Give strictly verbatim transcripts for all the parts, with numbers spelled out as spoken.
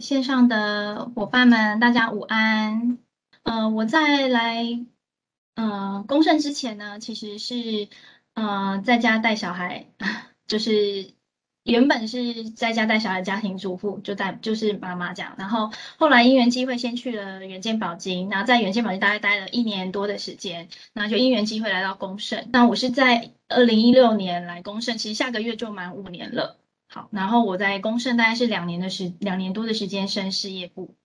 线上的伙伴们，大家午安。呃，我在来呃公圣之前呢，其实是呃在家带小孩，就是原本是在家带小孩，家庭主妇就带就是妈妈这样。然后后来因缘机会，先去了远见保经，然后在远见保经大概待了一年多的时间，然后就因缘机会来到公圣。那我是在二零一六年来公圣，其实下个月就满五年了。好，然后我在公圣大概是两年的时两年多的时间升事业部，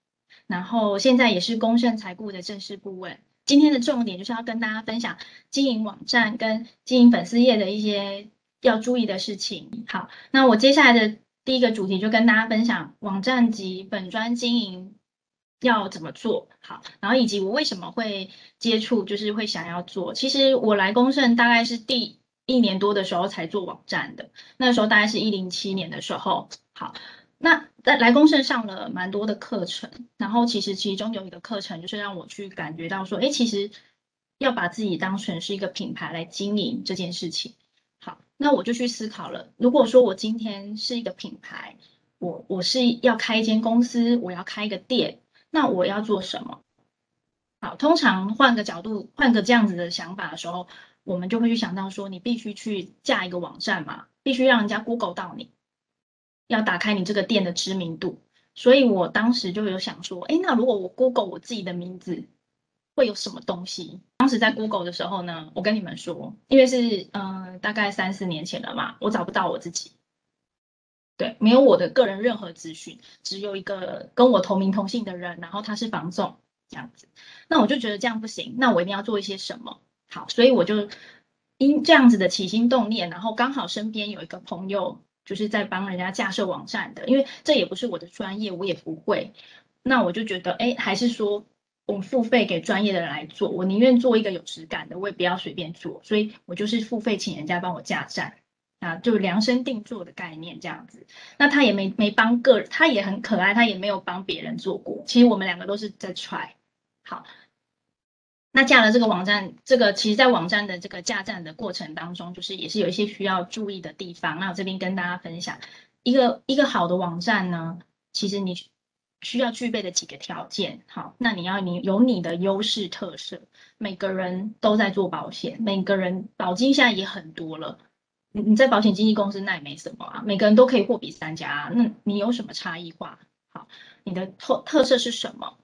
然后现在也是公圣财顾的正式顾问。今天的重点就是要跟大家分享经营网站跟经营粉丝页的一些要注意的事情。好，那我接下来的第一个主题就跟大家分享网站及本专经营要怎么做。好，然后以及我为什么会接触，就是会想要做。其实我来公圣大概是第一年多的时候才做网站的，那时候大概是一零七年的时候。好，那在来公圣上了蛮多的课程，然后其实其中有一个课程就是让我去感觉到说，哎，其实要把自己当成是一个品牌来经营这件事情。好，那我就去思考了，如果说我今天是一个品牌，我我是要开一间公司，我要开一个店，那我要做什么？好，通常换个角度，换个这样子的想法的时候，我们就会去想到说，你必须去架一个网站嘛，必须让人家 Google 到你，要打开你这个店的知名度。所以我当时就有想说，哎，那如果我 Google 我自己的名字，会有什么东西？当时在 Google 的时候呢，我跟你们说，因为是呃大概三四年前了嘛，我找不到我自己，对，没有我的个人任何资讯，只有一个跟我同名同姓的人，然后他是房仲这样子。那我就觉得这样不行，那我一定要做一些什么。好，所以我就因这样子的起心动念，然后刚好身边有一个朋友就是在帮人家架设网站的，因为这也不是我的专业，我也不会。那我就觉得，哎，还是说我付费给专业的人来做，我宁愿做一个有质感的，我也不要随便做。所以我就是付费请人家帮我架站啊，就量身定做的概念这样子。那他也没没帮个人，他也很可爱，他也没有帮别人做过。其实我们两个都是在 try。好。那架了这个网站，这个其实在网站的这个架站的过程当中，就是也是有一些需要注意的地方。那我这边跟大家分享一个一个好的网站呢，其实你需要具备的几个条件。好，那你要你有你的优势特色。每个人都在做保险，每个人保经现在也很多了，你你在保险经纪公司那也没什么啊，每个人都可以货比三家啊。那你有什么差异化？好，你的特特色是什么？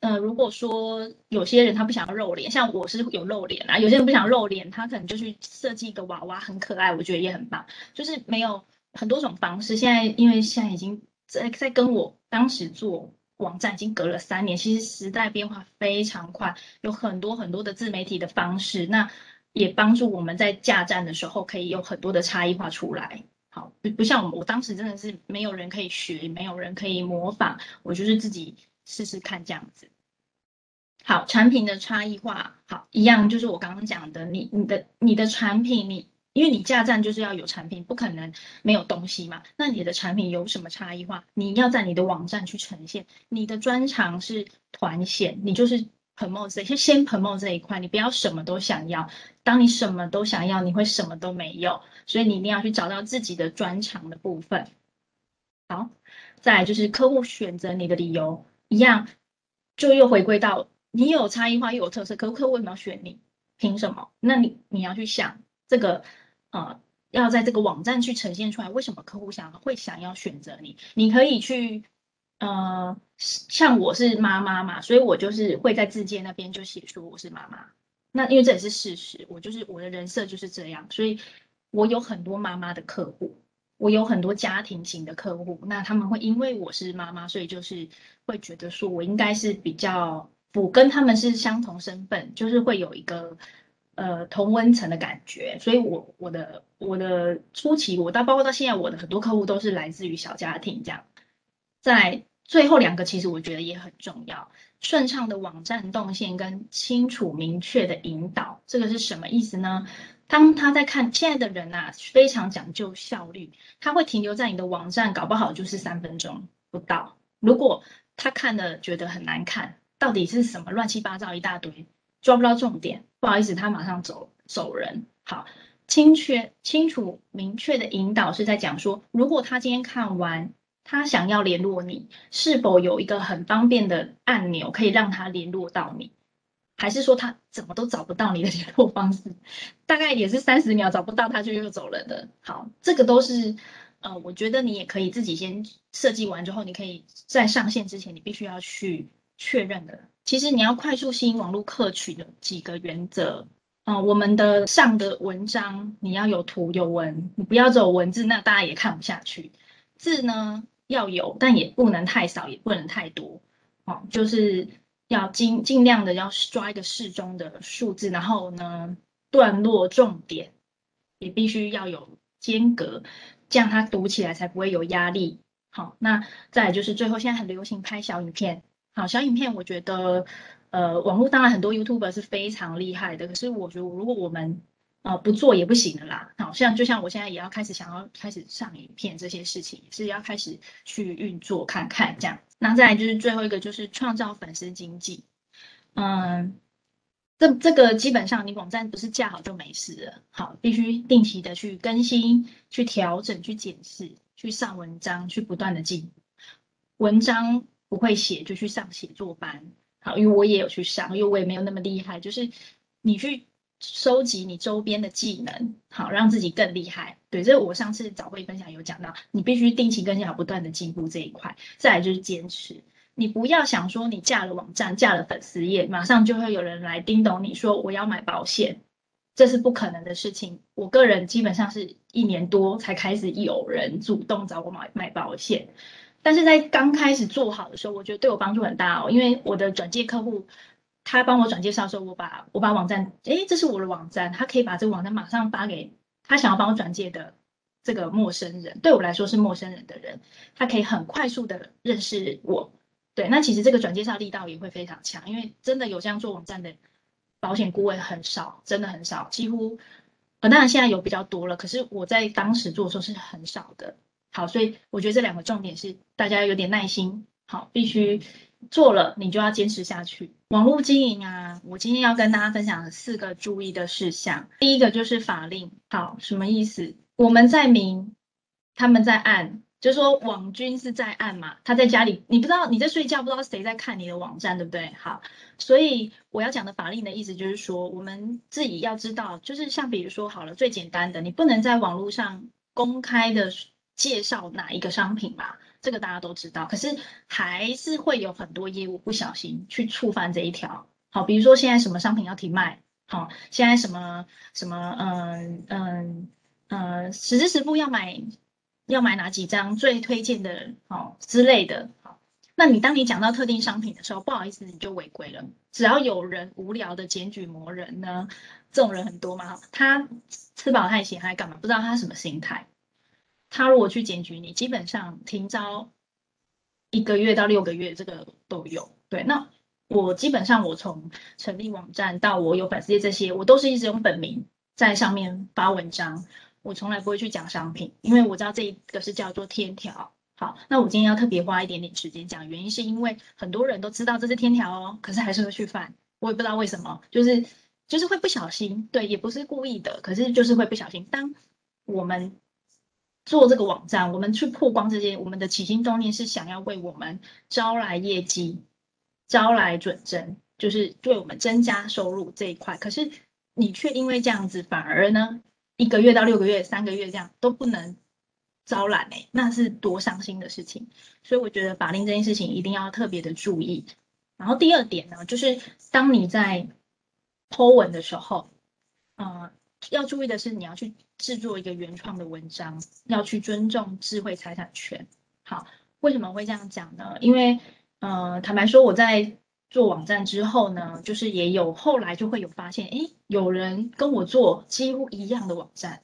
呃，如果说有些人他不想要露脸，像我是有露脸啊，有些人不想露脸，他可能就去设计一个娃娃，很可爱，我觉得也很棒。就是没有很多种方式。现在因为现在已经在在跟我当时做网站已经隔了三年，其实时代变化非常快，有很多很多的自媒体的方式，那也帮助我们在架站的时候可以有很多的差异化出来。好，不像我们，我当时真的是没有人可以学，没有人可以模仿，我就是自己试试看这样子。好，产品的差异化。好，一样就是我刚刚讲的，你你的你的产品，你因为你架站就是要有产品，不可能没有东西嘛。那你的产品有什么差异化？你要在你的网站去呈现。你的专长是团险，你就是 promote 这些，先 promote 这一块，你不要什么都想要。当你什么都想要，你会什么都没有。所以你一定要去找到自己的专长的部分。好，再来就是客户选择你的理由。一样就又回归到你有差异化又有特色，可客户为什么要选你？凭什么？那你你要去想这个呃，要在这个网站去呈现出来，为什么客户想会想要选择你？你可以去呃，像我是妈妈嘛，所以我就是会在自介那边就写说我是妈妈。那因为这也是事实，我就是我的人设就是这样，所以我有很多妈妈的客户。我有很多家庭型的客户，那他们会因为我是妈妈，所以就是会觉得说我应该是比较我跟他们是相同身份，就是会有一个呃同温层的感觉。所以我我的我的初期，我到包括到现在，我的很多客户都是来自于小家庭这样。在最后两个，其实我觉得也很重要，顺畅的网站动线跟清楚明确的引导。这个是什么意思呢？当他在看现在的人啊，非常讲究效率，他会停留在你的网站，搞不好就是三分钟不到。如果他看了觉得很难看，到底是什么乱七八糟一大堆，抓不到重点，不好意思，他马上走走人。好，清确清楚明确的引导是在讲说，如果他今天看完，他想要联络你，是否有一个很方便的按钮可以让他联络到你？还是说他怎么都找不到你的联络方式？大概也是三十秒找不到他就又走人了。好，这个都是呃，我觉得你也可以自己先设计完之后，你可以在上线之前，你必须要去确认的。其实你要快速吸引网络客群的几个原则。呃、我们的上的文章你要有图有文，你不要只有文字，那大家也看不下去。字呢要有，但也不能太少，也不能太多，哦、就是要尽尽量的要抓一个适中的数字，然后呢段落重点也必须要有间隔，这样它读起来才不会有压力。好，哦，那再来就是最后，现在很流行拍小影片，好，小影片我觉得。呃，网络当然很多 YouTuber 是非常厉害的，可是我觉得如果我们呃不做也不行的啦。好像就像我现在也要开始想要开始上影片这些事情，也是要开始去运作看看这样。那再来就是最后一个就是创造粉丝经济，嗯，这这个基本上你网站不是架好就没事了，好，必须定期的去更新、去调整、去检视、去上文章、去不断的进步。文章不会写就去上写作班。好，因为我也有去上，因为我也没有那么厉害，就是你去收集你周边的技能，好让自己更厉害。对，这我上次早会分享有讲到，你必须定期更新，好不断的进步这一块。再来就是坚持，你不要想说你架了网站、架了粉丝页，马上就会有人来叮咚你说我要买保险，这是不可能的事情。我个人基本上是一年多才开始有人主动找我买买保险。但是在刚开始做好的时候，我觉得对我帮助很大哦，因为我的转介客户，他帮我转介绍的时候，我把我把网站，哎，这是我的网站，他可以把这个网站马上发给他想要帮我转介的这个陌生人，对我来说是陌生人的人，他可以很快速的认识我。对，那其实这个转介绍力道也会非常强，因为真的有这样做网站的保险顾问很少，真的很少，几乎，呃，当然现在有比较多了，可是我在当时做的时候是很少的。好，所以我觉得这两个重点是大家有点耐心，好，必须做了你就要坚持下去。网络经营啊，我今天要跟大家分享四个注意的事项。第一个就是法令，好，什么意思？我们在明，他们在暗，就是说网军是在暗嘛，他在家里，你不知道你在睡觉，不知道谁在看你的网站，对不对？好，所以我要讲的法令的意思就是说，我们自己要知道，就是像比如说好了，最简单的，你不能在网络上公开的介绍哪一个商品吧，这个大家都知道，可是还是会有很多业务不小心去触犯这一条。好，比如说现在什么商品要停卖，好，现在什么什么嗯嗯呃实支实付要买要买哪几张最推荐的，好之类的。好，那你当你讲到特定商品的时候，不好意思，你就违规了。只要有人无聊的检举魔人呢，这种人很多嘛，他吃饱太闲还干嘛？不知道他什么心态。他如果去检举你，基本上停招一个月到六个月，这个都有。对，那我基本上我从成立网站到我有粉丝页这些，我都是一直用本名在上面发文章，我从来不会去讲商品，因为我知道这一个是叫做天条。好，那我今天要特别花一点点时间讲，原因是因为很多人都知道这是天条哦，可是还是会去犯，我也不知道为什么，就是就是会不小心，对，也不是故意的，可是就是会不小心。当我们做这个网站，我们去曝光这些，我们的起心动念是想要为我们招来业绩，招来准征，就是对我们增加收入这一块。可是你却因为这样子，反而呢，一个月到六个月、三个月这样都不能招揽，欸，那是多伤心的事情。所以我觉得法令这件事情一定要特别的注意。然后第二点呢，就是当你在 po 文的时候，呃要注意的是，你要去制作一个原创的文章，要去尊重智慧财产权。好，为什么会这样讲呢？因为，呃，坦白说，我在做网站之后呢，就是也有后来就会有发现，诶，有人跟我做几乎一样的网站，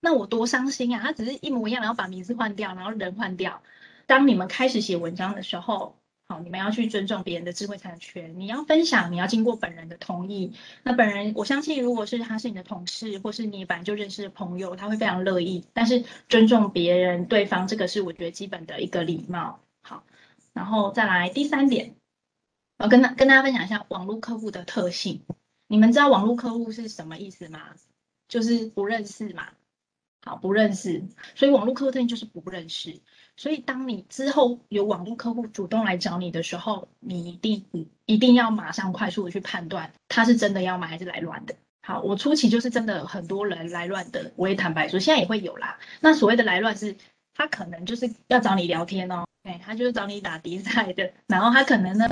那我多伤心啊！他只是一模一样，然后把名字换掉，然后人换掉。当你们开始写文章的时候，好，你们要去尊重别人的智慧财产权，你要分享，你要经过本人的同意。那本人，我相信，如果是他是你的同事，或是你本来就认识的朋友，他会非常乐意。但是尊重别人、对方，这个是我觉得基本的一个礼貌。好，然后再来第三点，我跟跟大家分享一下网络客户的特性。你们知道网络客户是什么意思吗？就是不认识嘛，好，不认识，所以网络客户特性就是不认识。所以当你之后有网络客户主动来找你的时候，你一定一定要马上快速的去判断他是真的要买还是来乱的。好，我初期就是真的很多人来乱的，我也坦白说现在也会有啦。那所谓的来乱是他可能就是要找你聊天哦，哎，他就是找你打比赛的，然后他可能呢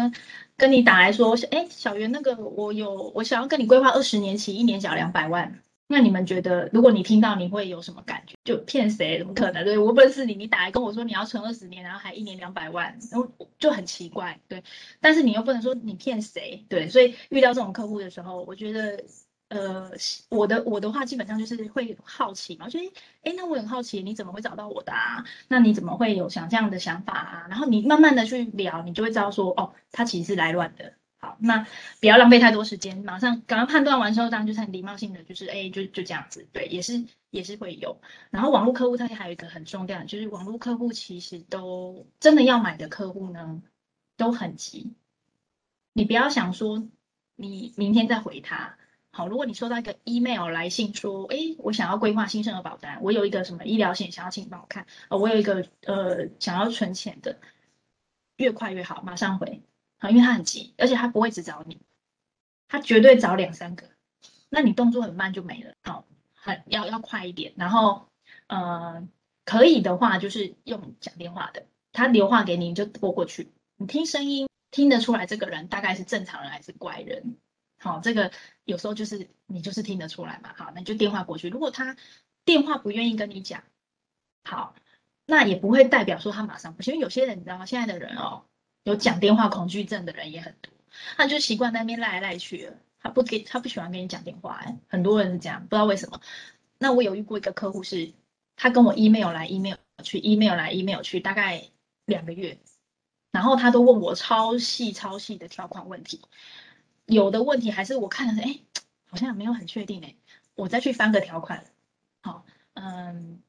跟你打来说，哎，小袁，那个我有我想要跟你规划二十年期，一年缴两百万。那你们觉得，如果你听到，你会有什么感觉？就骗谁？怎么可能？对，我不认识你，你打来跟我说你要存二十年，然后还一年两百万，然后就很奇怪，对。但是你又不能说你骗谁，对。所以遇到这种客户的时候，我觉得，呃，我的我的话基本上就是会好奇嘛，我觉得，哎，那我很好奇，你怎么会找到我的啊？那你怎么会有想这样的想法啊？然后你慢慢的去聊，你就会知道说，哦，他其实是来乱的。好，那不要浪费太多时间，马上赶快判断完之后，当然就是很礼貌性的，就是哎，就就这样子，对，也是也是会有。然后网络客户，它还有一个很重要的，就是网络客户其实都真的要买的客户呢，都很急。你不要想说你明天再回他。好，如果你收到一个 email 来信说，哎，我想要规划新生儿保单，我有一个什么医疗险想要请你帮我看，哦，我有一个呃想要存钱的，越快越好，马上回。因为他很急，而且他不会只找你，他绝对找两三个，那你动作很慢就没了。好，很要要快一点。然后，呃，可以的话就是用讲电话的，他留话给你，你就拨过去，你听声音听得出来这个人大概是正常人还是怪人。好，这个有时候就是你就是听得出来嘛。好，那你就电话过去。如果他电话不愿意跟你讲，好，那也不会代表说他马上不行，因为有些人你知道吗？现在的人哦。有讲电话恐惧症的人也很多，他就习惯在那边赖来赖去了，他不给他不喜欢跟你讲电话、欸，很多人是这样，不知道为什么。那我有遇过一个客户是，他跟我 email 来 email 去 email 来 email 去，大概两个月，然后他都问我超细超细的条款问题，有的问题还是我看了，哎、欸，好像没有很确定哎、欸，我再去翻个条款，好，嗯，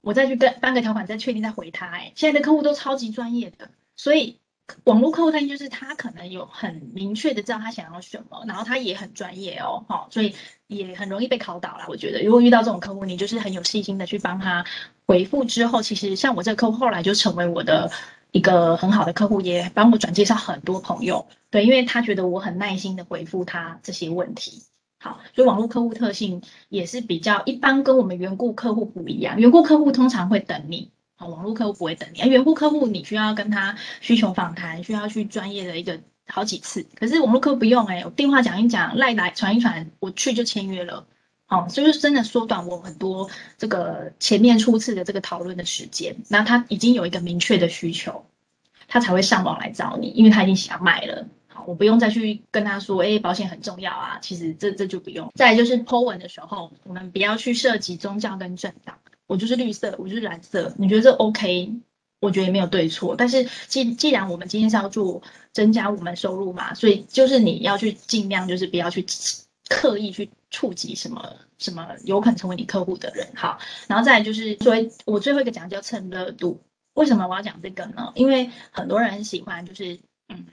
我再去跟翻个条款再确定再回他、欸，哎，现在的客户都超级专业的，所以。网络客户他就是他可能有很明确的知道他想要什么，然后他也很专业哦，哦所以也很容易被考倒啦。我觉得如果遇到这种客户，你就是很有细心的去帮他回复之后，其实像我这个客户后来就成为我的一个很好的客户，也帮我转介绍很多朋友，对，因为他觉得我很耐心的回复他这些问题。好，所以网络客户特性也是比较一般，跟我们缘故客户不一样，缘故客户通常会等你。网络客户不会等你，缘故客户你需要跟他需求访谈，需要去专业的一个好几次。可是网络客户不用哎、欸，我电话讲一讲，赖来传一传，我去就签约了。哦，就是真的缩短我很多这个前面初次的这个讨论的时间。那他已经有一个明确的需求，他才会上网来找你，因为他已经想买了。好，我不用再去跟他说，哎、欸，保险很重要啊。其实这这就不用。再来就是 po 文的时候，我们不要去涉及宗教跟政党。我就是绿色，我就是蓝色，你觉得这 OK？ 我觉得也没有对错，但是既既然我们今天是要做增加我们收入嘛，所以就是你要去尽量就是不要去刻意去触及什么什么有可能成为你客户的人。好，然后再来就是所以我最后一个讲叫蹭热度。为什么我要讲这个呢？因为很多人喜欢就是嗯，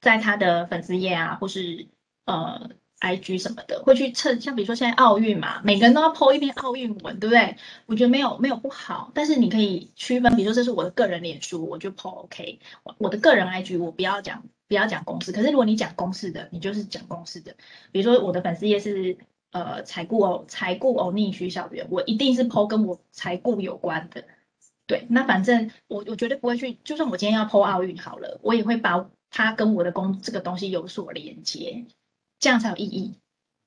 在他的粉丝页啊，或是呃。I G 什么的会去蹭，像比如说现在奥运嘛，每个人都要 po 一篇奥运文，对不对？我觉得没有没有不好，但是你可以区分，比如说这是我的个人脸书，我就 po OK， 我, 我的个人 I G 我不要讲不要讲公司，可是如果你讲公司的，你就是讲公司的，比如说我的粉丝页是呃财顾哦财顾哦逆徐小圆，我一定是 po 跟我财顾有关的，对，那反正我我绝对不会去，就算我今天要 po 奥运好了，我也会把它跟我的工这个东西有所连接。这样才有意义，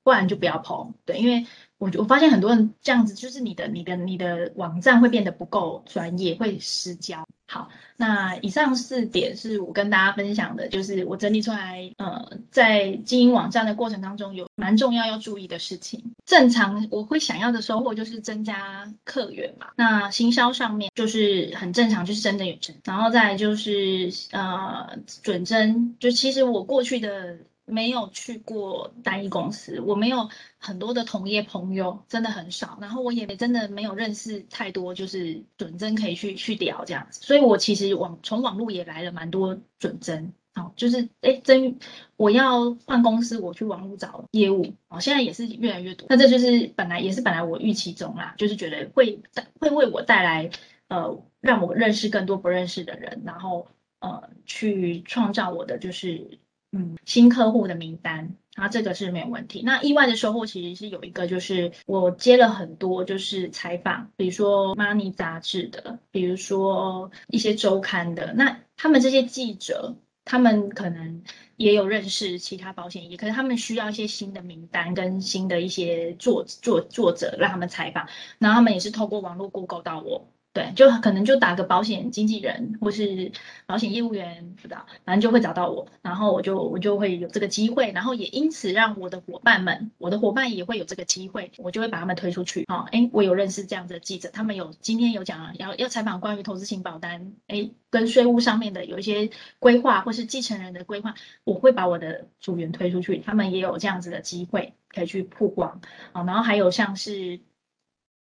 不然就不要 po。对，因为我我发现很多人这样子，就是你的、你的、你的网站会变得不够专业，会失焦。好，那以上四点是我跟大家分享的，就是我整理出来，呃，在经营网站的过程当中有蛮重要要注意的事情。正常我会想要的收获就是增加客源嘛，那行销上面就是很正常，就是真的有增。然后再来就是呃准增，就其实我过去的。没有去过单一公司，我没有很多的同业朋友，真的很少。然后我也真的没有认识太多，就是准真可以去去聊这样子。所以我其实网从网络也来了蛮多准真，哦，就是哎，真我要换公司，我去网络找业务哦，现在也是越来越多。那这就是本来也是本来我预期中啦，就是觉得会会为我带来呃，让我认识更多不认识的人，然后呃，去创造我的就是嗯新客户的名单。那、啊、这个是没有问题。那意外的收获其实是有一个，就是我接了很多就是采访，比如说 Money 杂志的，比如说一些周刊的。那他们这些记者，他们可能也有认识其他保险业，可是他们需要一些新的名单跟新的一些 作, 作, 作者让他们采访，然后他们也是透过网络 Google 到我。对，就可能就打个保险经纪人或是保险业务员，不知道，反正就会找到我，然后我就我就会有这个机会，然后也因此让我的伙伴们，我的伙伴也会有这个机会，我就会把他们推出去。哦，哎，我有认识这样的记者，他们有今天有讲要要采访关于投资型保单，哎，跟税务上面的有一些规划或是继承人的规划，我会把我的组员推出去，他们也有这样子的机会可以去曝光。哦，然后还有像是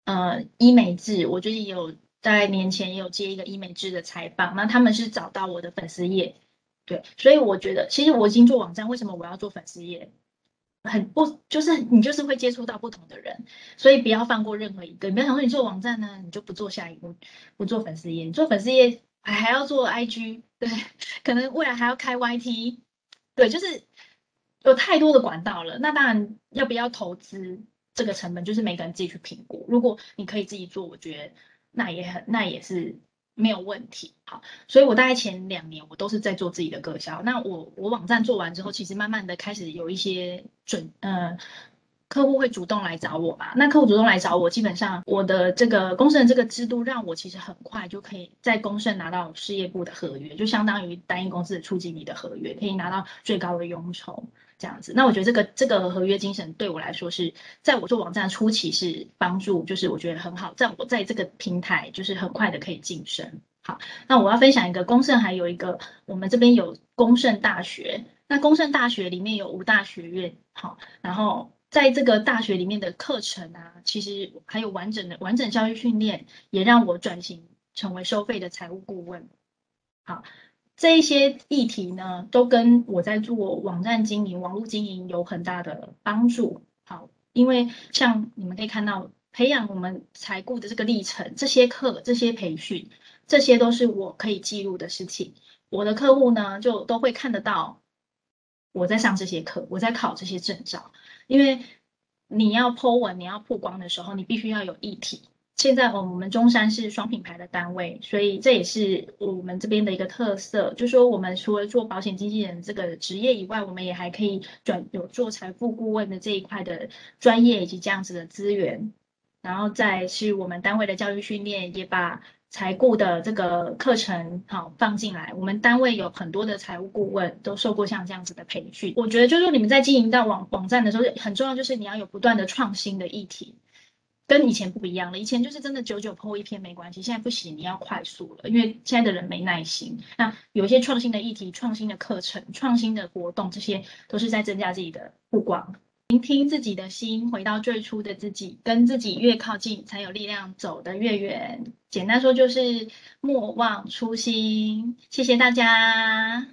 呃医美制，我最近也有。在年前也有接一个医美制的采访，那他们是找到我的粉丝页，对，所以我觉得其实我已经做网站，为什么我要做粉丝页？很不就是你就是会接触到不同的人，所以不要放过任何一个。你不要想说你做网站呢，你就不做下一步，不做粉丝页，你做粉丝页还要做 I G， 对，可能未来还要开 Y T， 对，就是有太多的管道了。那当然要不要投资这个成本，就是每个人自己去评估。如果你可以自己做，我觉得。那也很，那也是没有问题。好，所以我大概前两年我都是在做自己的个销。那我我网站做完之后，其实慢慢的开始有一些准，呃，客户会主动来找我嘛。那客户主动来找我，基本上我的这个公证这个制度，让我其实很快就可以在公证拿到事业部的合约，就相当于单一公司的初级你的合约，可以拿到最高的佣酬这样子。那我觉得这个这个合约精神对我来说是在我做网站初期是帮助，就是我觉得很好，在我在这个平台就是很快的可以晋升。好，那我要分享一个公证，还有一个我们这边有公证大学，那公证大学里面有五大学院，好，然后在这个大学里面的课程啊，其实还有完整的完整教育训练，也让我转型成为收费的财务顾问。好。这一些议题呢，都跟我在做网站经营、网络经营有很大的帮助。好，因为像你们可以看到，培养我们财顾的这个历程，这些课、这些培训，这些都是我可以记录的事情。我的客户呢，就都会看得到我在上这些课，我在考这些证照。因为你要 po 文、你要曝光的时候，你必须要有议题。现在我们中山是双品牌的单位，所以这也是我们这边的一个特色，就是说我们除了做保险经纪人这个职业以外，我们也还可以转有做财富顾问的这一块的专业以及这样子的资源，然后再是我们单位的教育训练也把财顾的这个课程好放进来，我们单位有很多的财务顾问都受过像这样子的培训。我觉得就是你们在经营到网网站的时候很重要，就是你要有不断的创新的议题，跟以前不一样了，以前就是真的久久 po 一篇没关系，现在不行，你要快速了，因为现在的人没耐心。那有一些创新的议题、创新的课程、创新的活动，这些都是在增加自己的曝光。聆听自己的心，回到最初的自己，跟自己越靠近，才有力量走得越远。简单说就是莫忘初心。谢谢大家。